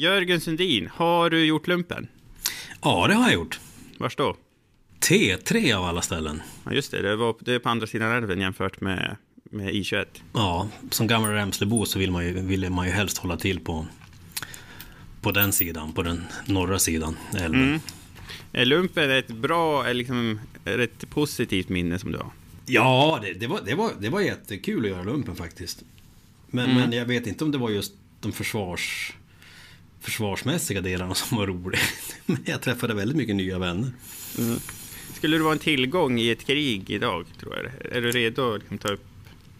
Jörgen Sundin, har du gjort lumpen? Ja, det har jag gjort. Vars då? T3 av alla ställen. Ja, just det. Det är på andra sidan älven jämfört med I21. Ja, som gammal Remslebo så ville man ju helst hålla till på den sidan, på den norra sidan älven. Mm. Lumpen är ett bra, liksom, rätt positivt minne som du har. Ja, det var jättekul att göra lumpen faktiskt. Men jag vet inte om det var just de försvarsmässiga delarna som var roligt. Men jag träffade väldigt mycket nya vänner. Mm. Skulle du vara en tillgång i ett krig idag, tror jag? Är du redo att ta upp?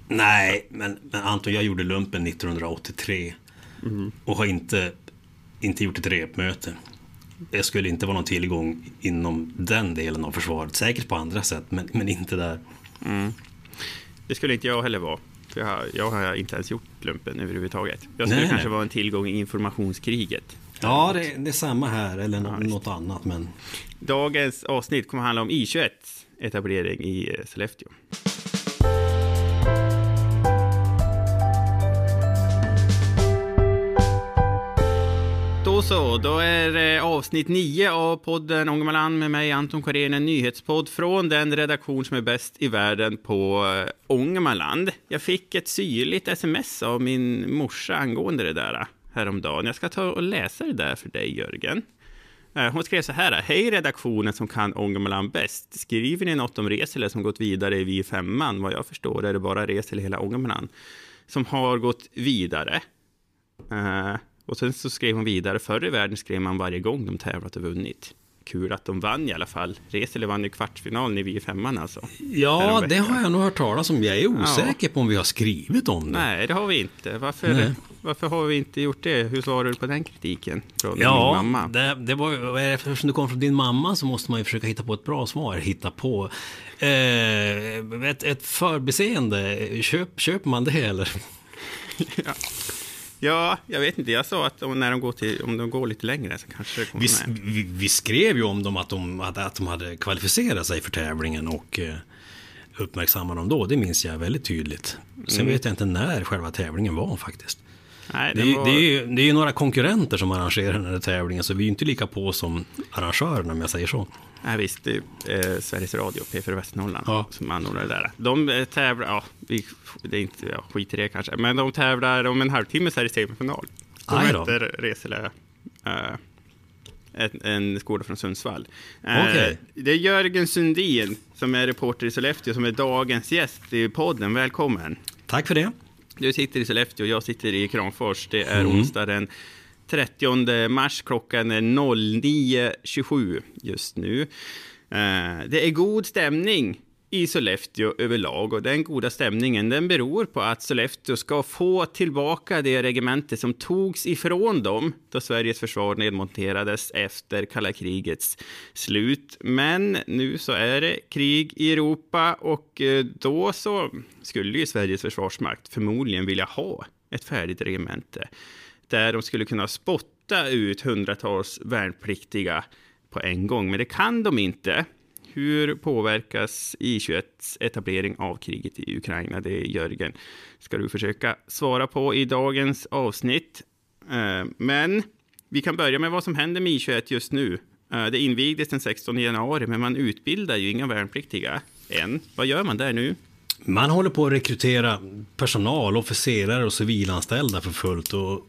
Nej, men Anton, jag gjorde lumpen 1983 och har inte gjort ett repmöte. Jag skulle inte vara någon tillgång inom den delen av försvaret. Säkert på andra sätt, men inte där. Mm. Det skulle inte jag heller vara. Jag har inte ens gjort lumpen överhuvudtaget. Jag skulle kanske vara en tillgång i informationskriget. Ja, det är samma här eller något annat. Men... Dagens avsnitt kommer handla om I21 etablering i Sollefteå. Då är avsnitt 9 av podden Ångermanland med mig Anton Carin, en nyhetspodd från den redaktion som är bäst i världen på Ångermanland. Jag fick ett syrligt sms av min morsa angående det där häromdagen. Jag ska ta och läsa det där för dig, Jörgen. Hon skrev så här: hej redaktionen som kan Ångermanland bäst. Skriver ni något om Reselö som gått vidare i VF5? Vad jag förstår är det bara Reselö i hela Ångermanland som har gått vidare. Och sen så skrev hon vidare, förr i världen skrev man varje gång de tävlat och vunnit. Kul att de vann i alla fall. Reselö vann i kvartsfinalen i VF5 alltså. Ja, det har jag nog hört talas om. Jag är osäker på om vi har skrivit om det. Nej, det har vi inte. Varför har vi inte gjort det? Hur svarar du på den kritiken från din mamma? Det var, eftersom du kom från din mamma så måste man ju försöka hitta på ett bra svar. Hitta på ett förbiseende. Köper man det eller? Ja. Ja, jag vet inte. Jag sa att när de går om de går lite längre så kanske det kommer med. Vi skrev ju om dem att de hade kvalificerat sig för tävlingen och uppmärksammade dem då. Det minns jag väldigt tydligt. Sen vet jag inte när själva tävlingen var faktiskt. Nej, det är ju några konkurrenter som arrangerar den här tävlingen så vi är ju inte lika på som arrangörerna om jag säger så. Nej visst, det är Sveriges Radio, P4 Västernorrland som anordnar det där. De tävlar, skit i det kanske, men de tävlar om en halvtimme så här i semifinal. De möter Reselö, en skola från Sundsvall. Okay. Det är Jörgen Sundin som är reporter i Sollefteå som är dagens gäst i podden. Välkommen. Tack för det. Du sitter i Sollefteå och jag sitter i Kramfors. Det är onsdag den 30 mars, klockan är 09.27 just nu. Det är god stämning i Sollefteå överlag och den goda stämningen den beror på att Sollefteå ska få tillbaka det regemente som togs ifrån dem då Sveriges försvar nedmonterades efter kalla krigets slut. Men nu så är det krig i Europa och då så skulle ju Sveriges försvarsmakt förmodligen vilja ha ett färdigt regemente där de skulle kunna spotta ut hundratals värnpliktiga på en gång. Men det kan de inte. Hur påverkas I21s etablering av kriget i Ukraina? Det är Jörgen. Ska du försöka svara på i dagens avsnitt. Men vi kan börja med vad som händer med I21 just nu. Det invigdes den 16 januari men man utbildar ju inga värnpliktiga än. Vad gör man där nu? Man håller på att rekrytera personal, officerare och civilanställda för fullt. Och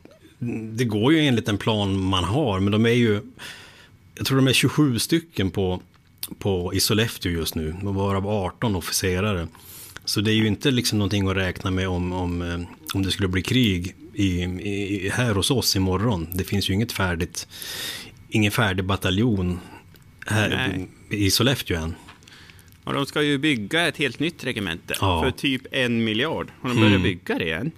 det går ju enligt en plan man har men de är ju, jag tror de är 27 stycken i Sollefteå just nu, varav 18 officerare. Så det är ju inte liksom någonting att räkna med om det skulle bli krig här hos oss imorgon. Det finns ju ingen färdig bataljon här i Sollefteå än. Ja, de ska ju bygga ett helt nytt regemente för typ 1 miljard. Har de börjat bygga det än?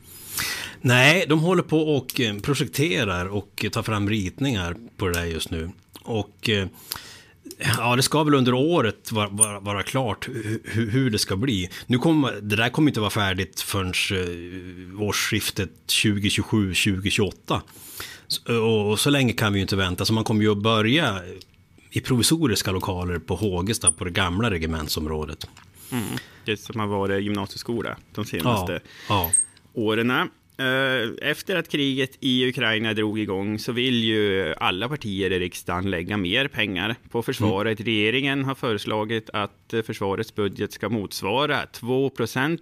Nej, de håller på och projekterar och tar fram ritningar på det där just nu. Och ja, det ska väl under året vara klart hur det ska bli. Det där kommer inte vara färdigt förrän årsskiftet 2027-2028. Och så länge kan vi ju inte vänta. Så man kommer ju att börja i provisoriska lokaler på Hågestad på det gamla regementsområdet. Mm. Det som har varit gymnasieskola de senaste åren. Efter att kriget i Ukraina drog igång så vill ju alla partier i riksdagen lägga mer pengar på försvaret. Mm. Regeringen har föreslagit att försvarets budget ska motsvara 2%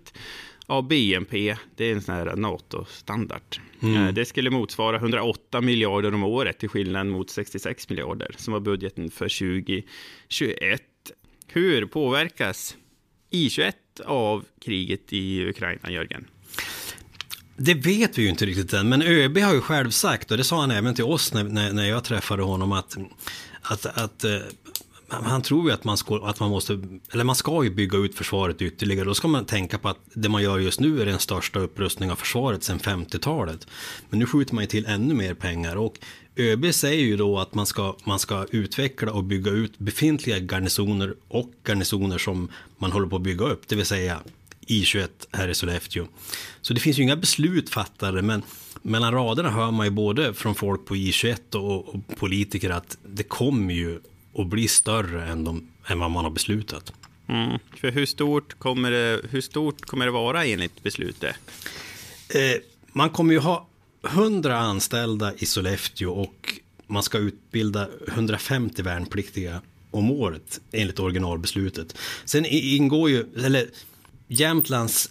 av BNP. Det är en sån här NATO-standard. Mm. Det skulle motsvara 108 miljarder om året, till skillnad mot 66 miljarder som var budgeten för 2021. Hur påverkas I21 av kriget i Ukraina, Jörgen? Det vet vi ju inte riktigt än, men ÖB har ju själv sagt, och det sa han även till oss när jag träffade honom, att han tror ju att man ska ju bygga ut försvaret ytterligare. Då ska man tänka på att det man gör just nu är den största upprustningen av försvaret sedan 50-talet. Men nu skjuter man ju till ännu mer pengar, och ÖB säger ju då att man ska utveckla och bygga ut befintliga garnisoner och garnisoner som man håller på att bygga upp, det vill säga I21 här i Sollefteå. Så det finns ju inga beslut fattade, men mellan raderna hör man ju både från folk på I21 och politiker att det kommer ju att bli större än vad man har beslutat. Mm. För hur stort kommer det vara enligt beslutet? Man kommer ju ha 100 anställda i Sollefteå och man ska utbilda 150 värnpliktiga om året enligt originalbeslutet. Sen ingår ju, eller Jämtlands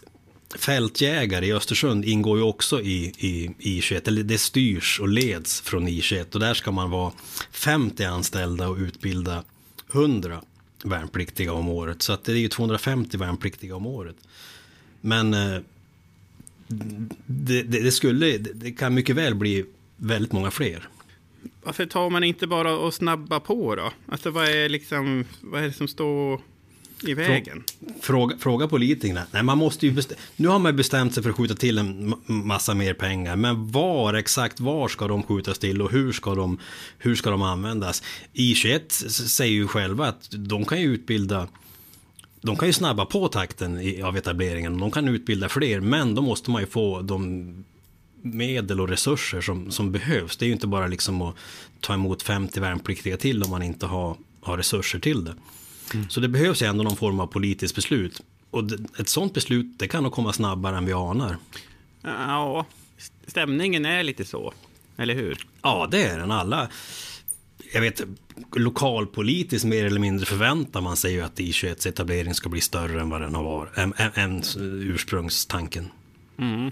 fältjägare i Östersund ingår ju också i I21, eller det styrs och leds från I21, och där ska man vara 50 anställda och utbilda 100 värnpliktiga om året, så att det är ju 250 värnpliktiga om året. Men det kan mycket väl bli väldigt många fler. Varför tar man inte bara och snabba på då? Alltså vad är det som står i vägen? Fråga politikerna. Nej, man måste ju nu har man bestämt sig för att skjuta till en massa mer pengar, men exakt var ska de skjutas till och hur ska de användas? I21 säger ju själva att de kan ju snabba på takten av etableringen, de kan utbilda fler, men då måste man ju få de medel och resurser som behövs. Det är ju inte bara liksom att ta emot 50 värnpliktiga till om man inte har resurser till det. Mm. Så det behövs ändå någon form av politiskt beslut. Och ett sånt beslut, det kan nog komma snabbare än vi anar. Ja, stämningen är lite så, eller hur? Ja, det är den. Alla, jag vet, lokalpolitiskt mer eller mindre förväntar man sig ju att I21s etablering ska bli större än vad den har varit, än ursprungstanken. Mm.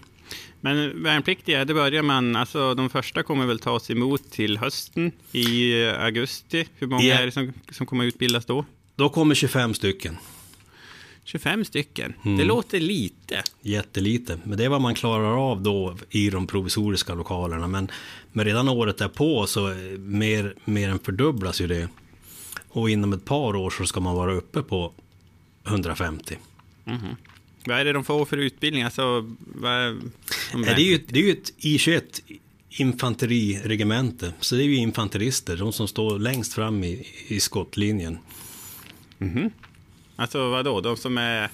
Men värnpliktiga, det börjar man, alltså de första kommer väl tas emot till hösten i augusti. Hur många är det som kommer utbildas då? Då kommer 25 stycken. 25 stycken? Mm. Det låter lite. Jättelite. Men det är vad man klarar av då i de provisoriska lokalerna. Men redan året därpå så mer än fördubblas ju det. Och inom ett par år så ska man vara uppe på 150. Mm-hmm. Vad är det de får för utbildning? Alltså, det är ju ett I21 infanteriregemente. Så det är ju infanterister, de som står längst fram i skottlinjen. Mm-hmm. Alltså vadå, de som är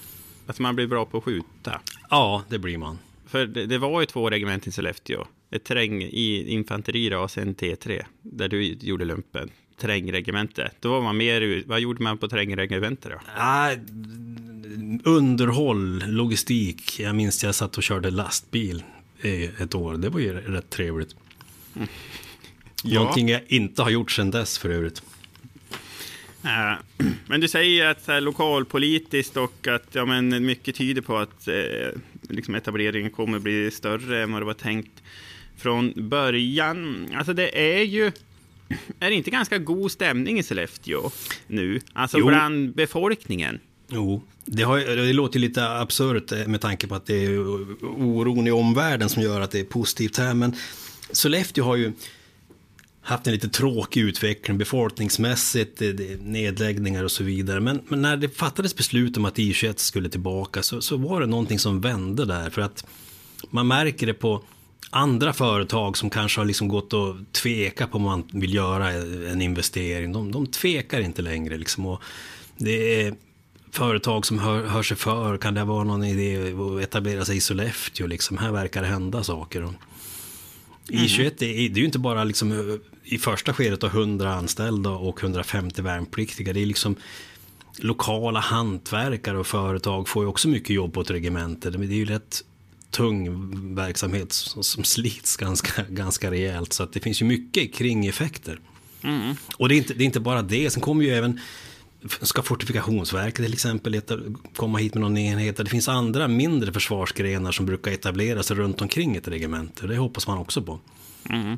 att man blir bra på att skjuta? Ja, det blir man. För det var ju 2 regiment i Sollefteå. Ett terräng i infanteri och sen T3, där du gjorde lumpen. Terrängregemente. Då var man mer, vad gjorde man på terrängregemente då? Underhåll, logistik. Jag minns jag satt och körde lastbil i ett år. Det var ju rätt trevligt. Mm. Ja. Någonting jag inte har gjort sedan dess för övrigt. Men du säger att så här, lokalpolitiskt och att ja, men mycket tyder på att liksom etableringen kommer bli större än vad det var tänkt från början. Alltså det är ju, är det inte ganska god stämning i Sollefteå nu? Alltså bland befolkningen? Jo, det låter lite absurt med tanke på att det är oron i omvärlden som gör att det är positivt här. Men Sollefteå har ju haft en lite tråkig utveckling befolkningsmässigt, nedläggningar och så vidare. Men när det fattades beslut om att I21 skulle tillbaka så var det någonting som vände där. För att man märker det på andra företag som kanske har liksom gått och tveka på om man vill göra en investering. De tvekar inte längre. Liksom. Och det är företag som hör sig för. Kan det vara någon idé att etablera sig i Sollefteå? Liksom? Här verkar det hända saker. Mm. I21 det är ju inte bara liksom i första skedet av 100 anställda och 150 värnpliktiga. Det är liksom lokala hantverkare och företag får ju också mycket jobb åt regementet. Men det är ju rätt tung verksamhet som slits ganska rejält, så att det finns ju mycket kringeffekter. Mm. Och det är inte bara det, sen kommer ju även, ska Fortifikationsverket till exempel komma hit med någon enhet, det finns andra mindre försvarsgrenar som brukar etableras runt omkring ett regemente, och det hoppas man också på. Mm.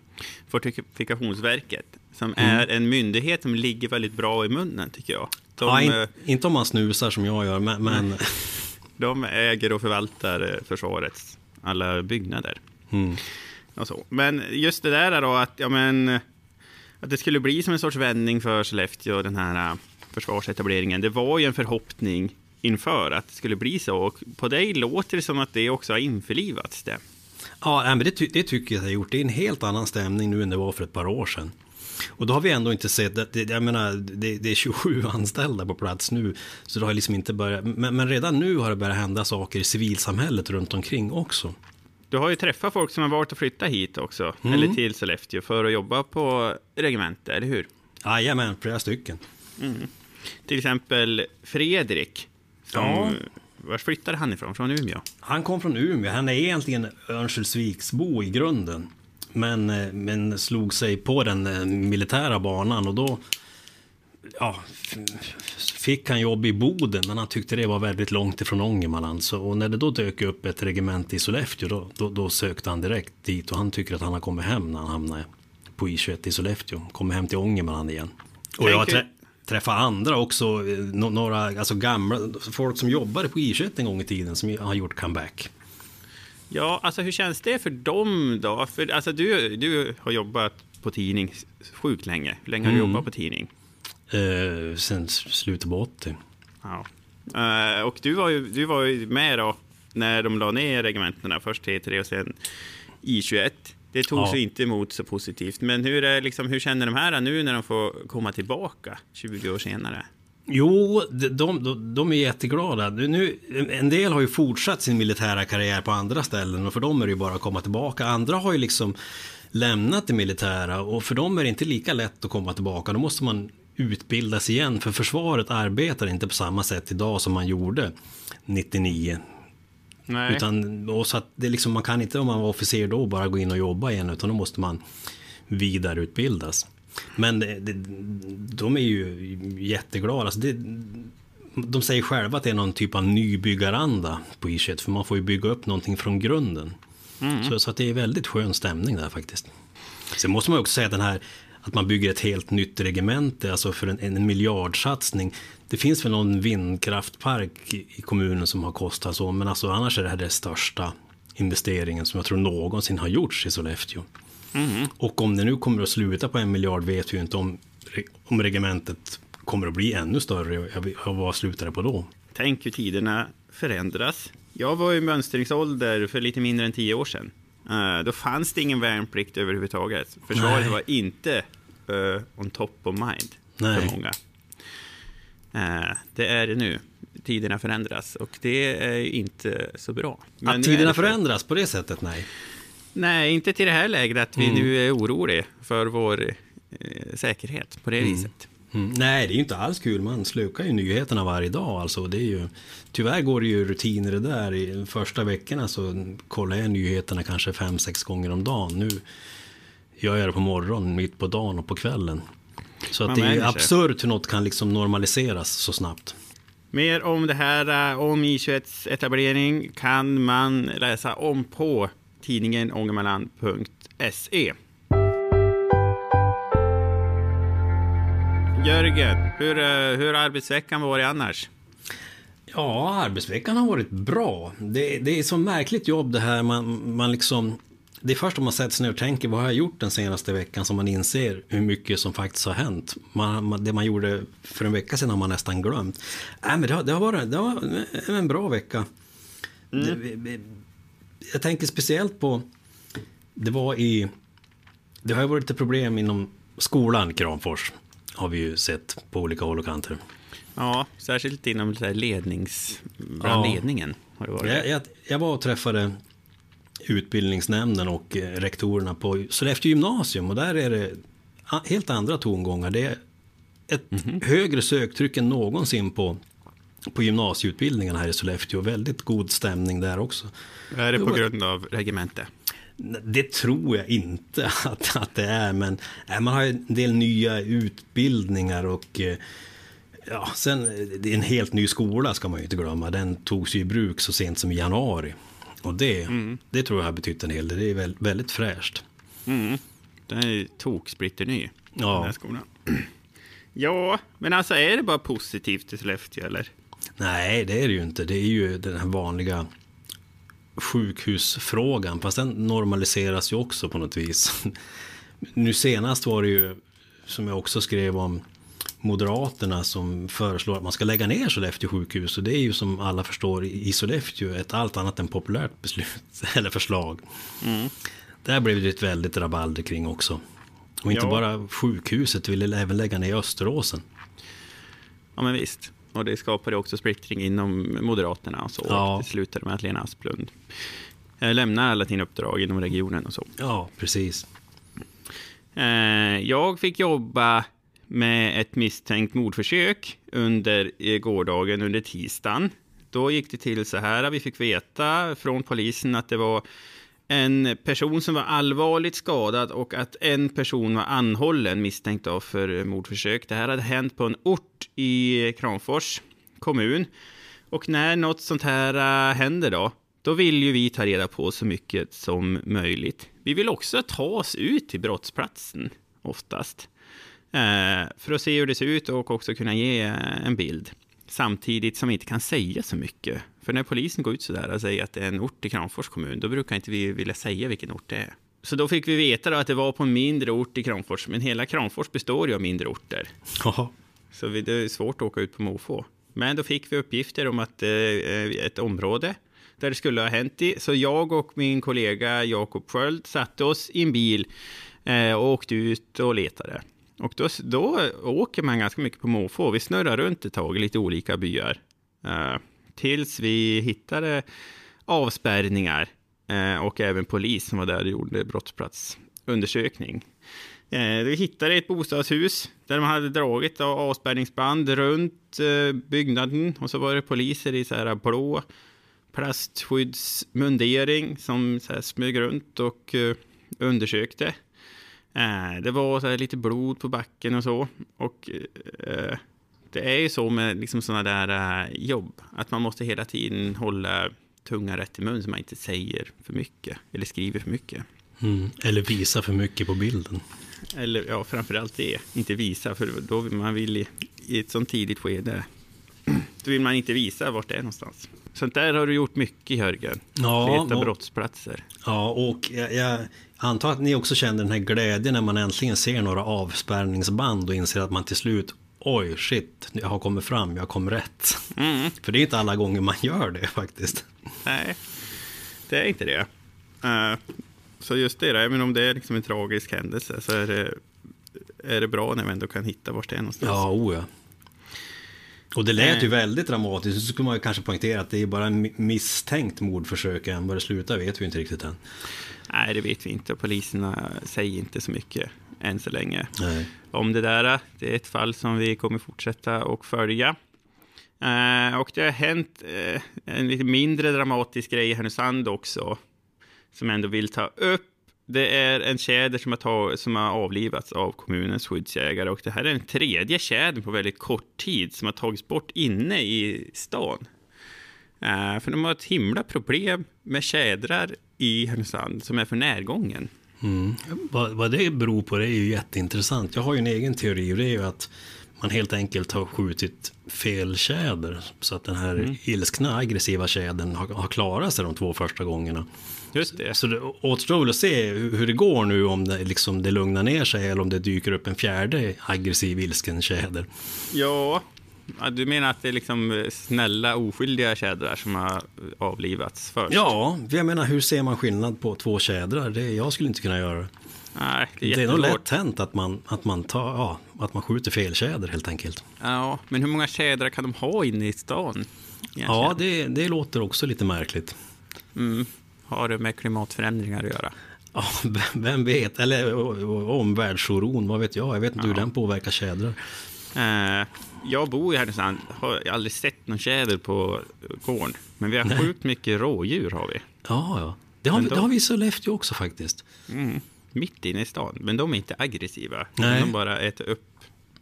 Fortifikationsverket som är en myndighet som ligger väldigt bra i munnen, tycker jag. Inte om man snusar som jag gör, men... De äger och förvaltar försvarets alla byggnader. Mm. Och så. Men just det där då, att det skulle bli som en sorts vändning för Sollefteå, den här försvarsetableringen. Det var ju en förhoppning inför att det skulle bli så. Och på dig låter det som att det också har införlivats det. Ja, men det tycker jag har gjort. Det är en helt annan stämning nu än det var för ett par år sedan. Och då har vi ändå inte sett, det är 27 anställda på plats nu, så det har liksom inte börjat, men redan nu har det börjat hända saker i civilsamhället runt omkring också. Du har ju träffat folk som har varit och flyttat hit också, eller till Sollefteå för att jobba på regemente, eller hur? Jajamän, flera stycken. Mm. Till exempel Fredrik, Var flyttade han ifrån? Från Umeå? Han kom från Umeå, han är egentligen Örnsköldsviksbo i grunden. Men slog sig på den militära banan, och då fick han jobb i Boden, men han tyckte det var väldigt långt ifrån Ångermanland. Och när det då dök upp ett regemente i Sollefteå, då sökte han direkt dit, och han tycker att han har kommit hem när han hamnade på I21 i Sollefteå. Kommer hem till Ångermanland igen. Och jag träffar andra också, några gamla folk som jobbade på I21 en gång i tiden som har gjort comeback. Ja, hur känns det för dem då? För, du har jobbat på tidning sjukt länge. Hur länge har du jobbat på tidning? Sen slutet på 80. Ja. Och du var ju med då när de la ner regementena. Först T3 och sen I21. Det tog sig inte emot så positivt. Men hur känner de här nu när de får komma tillbaka 20 år senare? Jo, de är jätteglada. Nu, en del har ju fortsatt sin militära karriär på andra ställen, och för dem är det ju bara att komma tillbaka. Andra har ju liksom lämnat det militära, och för dem är det inte lika lätt att komma tillbaka. Då måste man utbildas igen, för försvaret arbetar inte på samma sätt idag som man gjorde 99. Nej. Utan, och så att det liksom, man kan inte, om man var officer då, bara gå in och jobba igen, utan då måste man vidareutbildas. Men de är ju jätteglada. De säger själva att det är någon typ av nybyggaranda på I21, för man får ju bygga upp någonting från grunden. Mm. Så att det är väldigt skön stämning där faktiskt. Sen måste man också säga att man bygger ett helt nytt regemente, alltså för en miljardsatsning. Det finns väl någon vindkraftpark i kommunen som har kostat så, men annars är det här den största investeringen som jag tror någonsin har gjorts i Sollefteå. Mm. Och om det nu kommer att sluta på 1 miljard vet vi ju inte om regementet kommer att bli ännu större. Vad slutar det på då? Tänk hur tiderna förändras. Jag var i mönstringsålder för lite mindre än 10 år sedan. Då fanns det ingen värnplikt överhuvudtaget. Försvaret var inte on top of mind för många. Det är det nu. Tiderna förändras, och det är inte så bra. Men att tiderna förändras på det sättet, nej. Nej, inte till det här läget att vi nu är oroliga för vår säkerhet på det viset. Mm. Nej, det är ju inte alls kul. Man slukar ju nyheterna varje dag. Alltså, det är ju, tyvärr går det ju rutiner det där. I första veckorna så kollar jag nyheterna kanske 5-6 gånger om dagen. Nu gör jag det på morgonen, mitt på dagen och på kvällen. Så att det är ju absurt hur något kan liksom normaliseras så snabbt. Mer om det här, om I21s etablering, kan man läsa om på tidningen ångermanland.se. Jörgen, hur har arbetsveckan varit annars? Ja, arbetsveckan har varit bra. Det är så märkligt jobb det här. Man liksom, det är först om man sätter sig ner och tänker vad har jag gjort den senaste veckan som man inser hur mycket som faktiskt har hänt. Det man gjorde för en vecka sedan har man nästan glömt. Men det har varit en bra vecka. Jag tänker speciellt på, det har ju varit lite problem inom skolan i Kramfors, har vi ju sett på olika håll och kanter. Ja, särskilt inom ledningen har det varit. Jag var och träffade utbildningsnämnden och rektorerna på Sollefteå gymnasium, och där är det helt andra tongångar. Det är ett högre söktryck än någonsin på på gymnasieutbildningen här i Sollefteå. Väldigt god stämning där också. Är det på grund av regemente? Det tror jag inte att det är, men man har en del nya utbildningar och ja, sen det är en helt ny skola, ska man ju inte glömma. Den togs ju i bruk så sent som i januari. Och det tror jag har betytt en hel del. Det är väldigt fräscht. Mm. Den är toksplitterny, den här skolan. Ja, men alltså är det bara positivt i Sollefteå eller? Nej, det är det ju inte. Det är ju den här vanliga sjukhusfrågan, fast den normaliseras ju också på något vis. Nu senast var det ju, som jag också skrev om, Moderaterna som föreslår att man ska lägga ner Sollefteå sjukhus, och det är ju som alla förstår i Sollefteå ett allt annat än populärt beslut eller förslag. Mm. Där blev det ett väldigt rabalder kring också. Och inte bara sjukhuset, ville även lägga ner Österåsen. Ja men visst. Och det skapade också splittring inom Moderaterna och så. Ja. Det slutade med att Lena Asplund lämnar alla sina uppdrag inom regionen och så. Ja, precis. Jag fick jobba med ett misstänkt mordförsök under gårdagen, under tisdagen. Då gick det till så här. Vi fick veta från polisen att det var en person som var allvarligt skadad och att en person var anhållen misstänkt av för mordförsök. Det här hade hänt på en ort i Kramfors kommun. Och när något sånt här händer då vill ju vi ta reda på så mycket som möjligt. Vi vill också ta oss ut till brottsplatsen oftast. För att se hur det ser ut och också kunna ge en bild. Samtidigt som vi inte kan säga så mycket. För när polisen går ut sådär och säger att det är en ort i Kramfors kommun, då brukar inte vi vilja säga vilken ort det är. Så då fick vi veta då att det var på en mindre ort i Kramfors. Men hela Kramfors består ju av mindre orter. Aha. Så det är svårt att åka ut på Mofo. Men då fick vi uppgifter om att ett område där det skulle ha hänt i. Så jag och min kollega Jakob Sköld satte oss i en bil och åkte ut och letade. Och då åker man ganska mycket på Mofo. Vi snurrar runt ett tag i lite olika byar. Tills vi hittade avspärrningar och även polis som var där och gjorde brottsplatsundersökning. Vi hittade ett bostadshus där man hade dragit avspärrningsband runt byggnaden. Och så var det poliser i så här blå plastskyddsmundering som så här smög runt och undersökte. Det var så här lite blod på backen och så. Och det är ju så med liksom sådana där jobb. Att man måste hela tiden hålla tunga rätt i mun så man inte säger för mycket. Eller skriver för mycket. Mm. Eller visa för mycket på bilden. Eller ja, framförallt det. Inte visa, för då vill man i ett sånt tidigt skede. Då vill man inte visa vart det är någonstans. Sånt där har du gjort mycket, Jörgen. Ja, leta brottsplatser. Ja, och jag antar att ni också känner den här glädjen när man äntligen ser några avspärrningsband och inser att man till slut, oj shit, jag har kommit fram, jag kom rätt. Mm. För det är inte alla gånger man gör det faktiskt. Nej, det är inte det. Så just det, även om det är liksom en tragisk händelse så är det bra när man ändå kan hitta vart det är någonstans. Ja, oja. Och det lät ju väldigt dramatiskt. Så skulle man ju kanske poängtera att det är bara en misstänkt mordförsök. Än vad det slutar vet vi inte riktigt än. Nej, det vet vi inte. Poliserna säger inte så mycket än så länge. Nej. Om det där. Det är ett fall som vi kommer fortsätta och följa. Och det har hänt en lite mindre dramatisk grej i Härnösand också. Som ändå vill ta upp. Det är en tjäder som har avlivats av kommunens skyddsjägare, och det här är den tredje tjädern på väldigt kort tid som har tagits bort inne i stan. För de har ett himla problem med tjädrar i Härnösand som är för närgången. Mm. Vad det beror på, det är ju jätteintressant. Jag har ju en egen teori, och det är ju att man helt enkelt har skjutit fel tjäder så att den här ilskna, aggressiva tjädern har klarat sig de två första gångerna. Just det. Så det återstår väl att se hur det går nu, om det, liksom, det lugnar ner sig eller om det dyker upp en fjärde aggressiv, ilsken tjäder. Ja, du menar att det är liksom snälla, oskyldiga tjädrar som har avlivats först? Ja, jag menar, hur ser man skillnad på två tjädrar? Det jag skulle inte kunna göra. Nej, det är nog lätt hänt att man skjuter fel tjäder helt enkelt. Ja, men hur många tjädrar kan de ha inne i stan? Ja, det låter också lite märkligt. Mm. Har det med klimatförändringar att göra? Ja, vem vet? Eller omvärldsoron, vad vet jag? Jag vet inte hur den påverkar tjädrar. Jag bor i Härnösand, har aldrig sett någon tjäder på gården. Men vi har sjukt mycket rådjur har vi. Ja, ja. Det har vi i Sollefteå också faktiskt. Mm. Mitt inne i stan, men de är inte aggressiva. Nej. De bara äter upp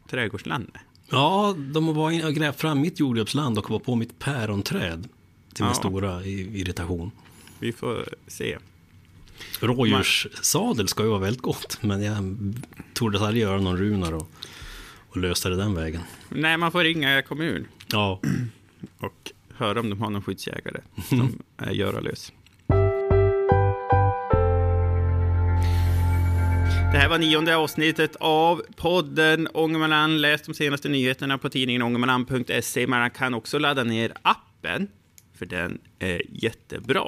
trädgårdslandet. Ja, de var och grävt fram mitt jordgubbsland och var på mitt päronträd till min stora irritation. Vi får se. Rådjurssadel ska ju vara väldigt gott, men jag trodde aldrig göra någon runar och lösa det den vägen. Nej, man får ringa kommun. Ja. Och höra om de har någon skyddsjägare som är göralös. Det här var 9:e avsnittet av podden Ångermanland. Läs de senaste nyheterna på tidningen ångermanland.se. Man kan också ladda ner appen, för den är jättebra.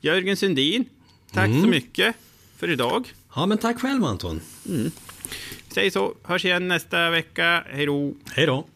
Jörgen Sundin, tack så mycket för idag. Ja, men tack själv Anton. Säg så, hörs igen nästa vecka. Hej då. Hej då.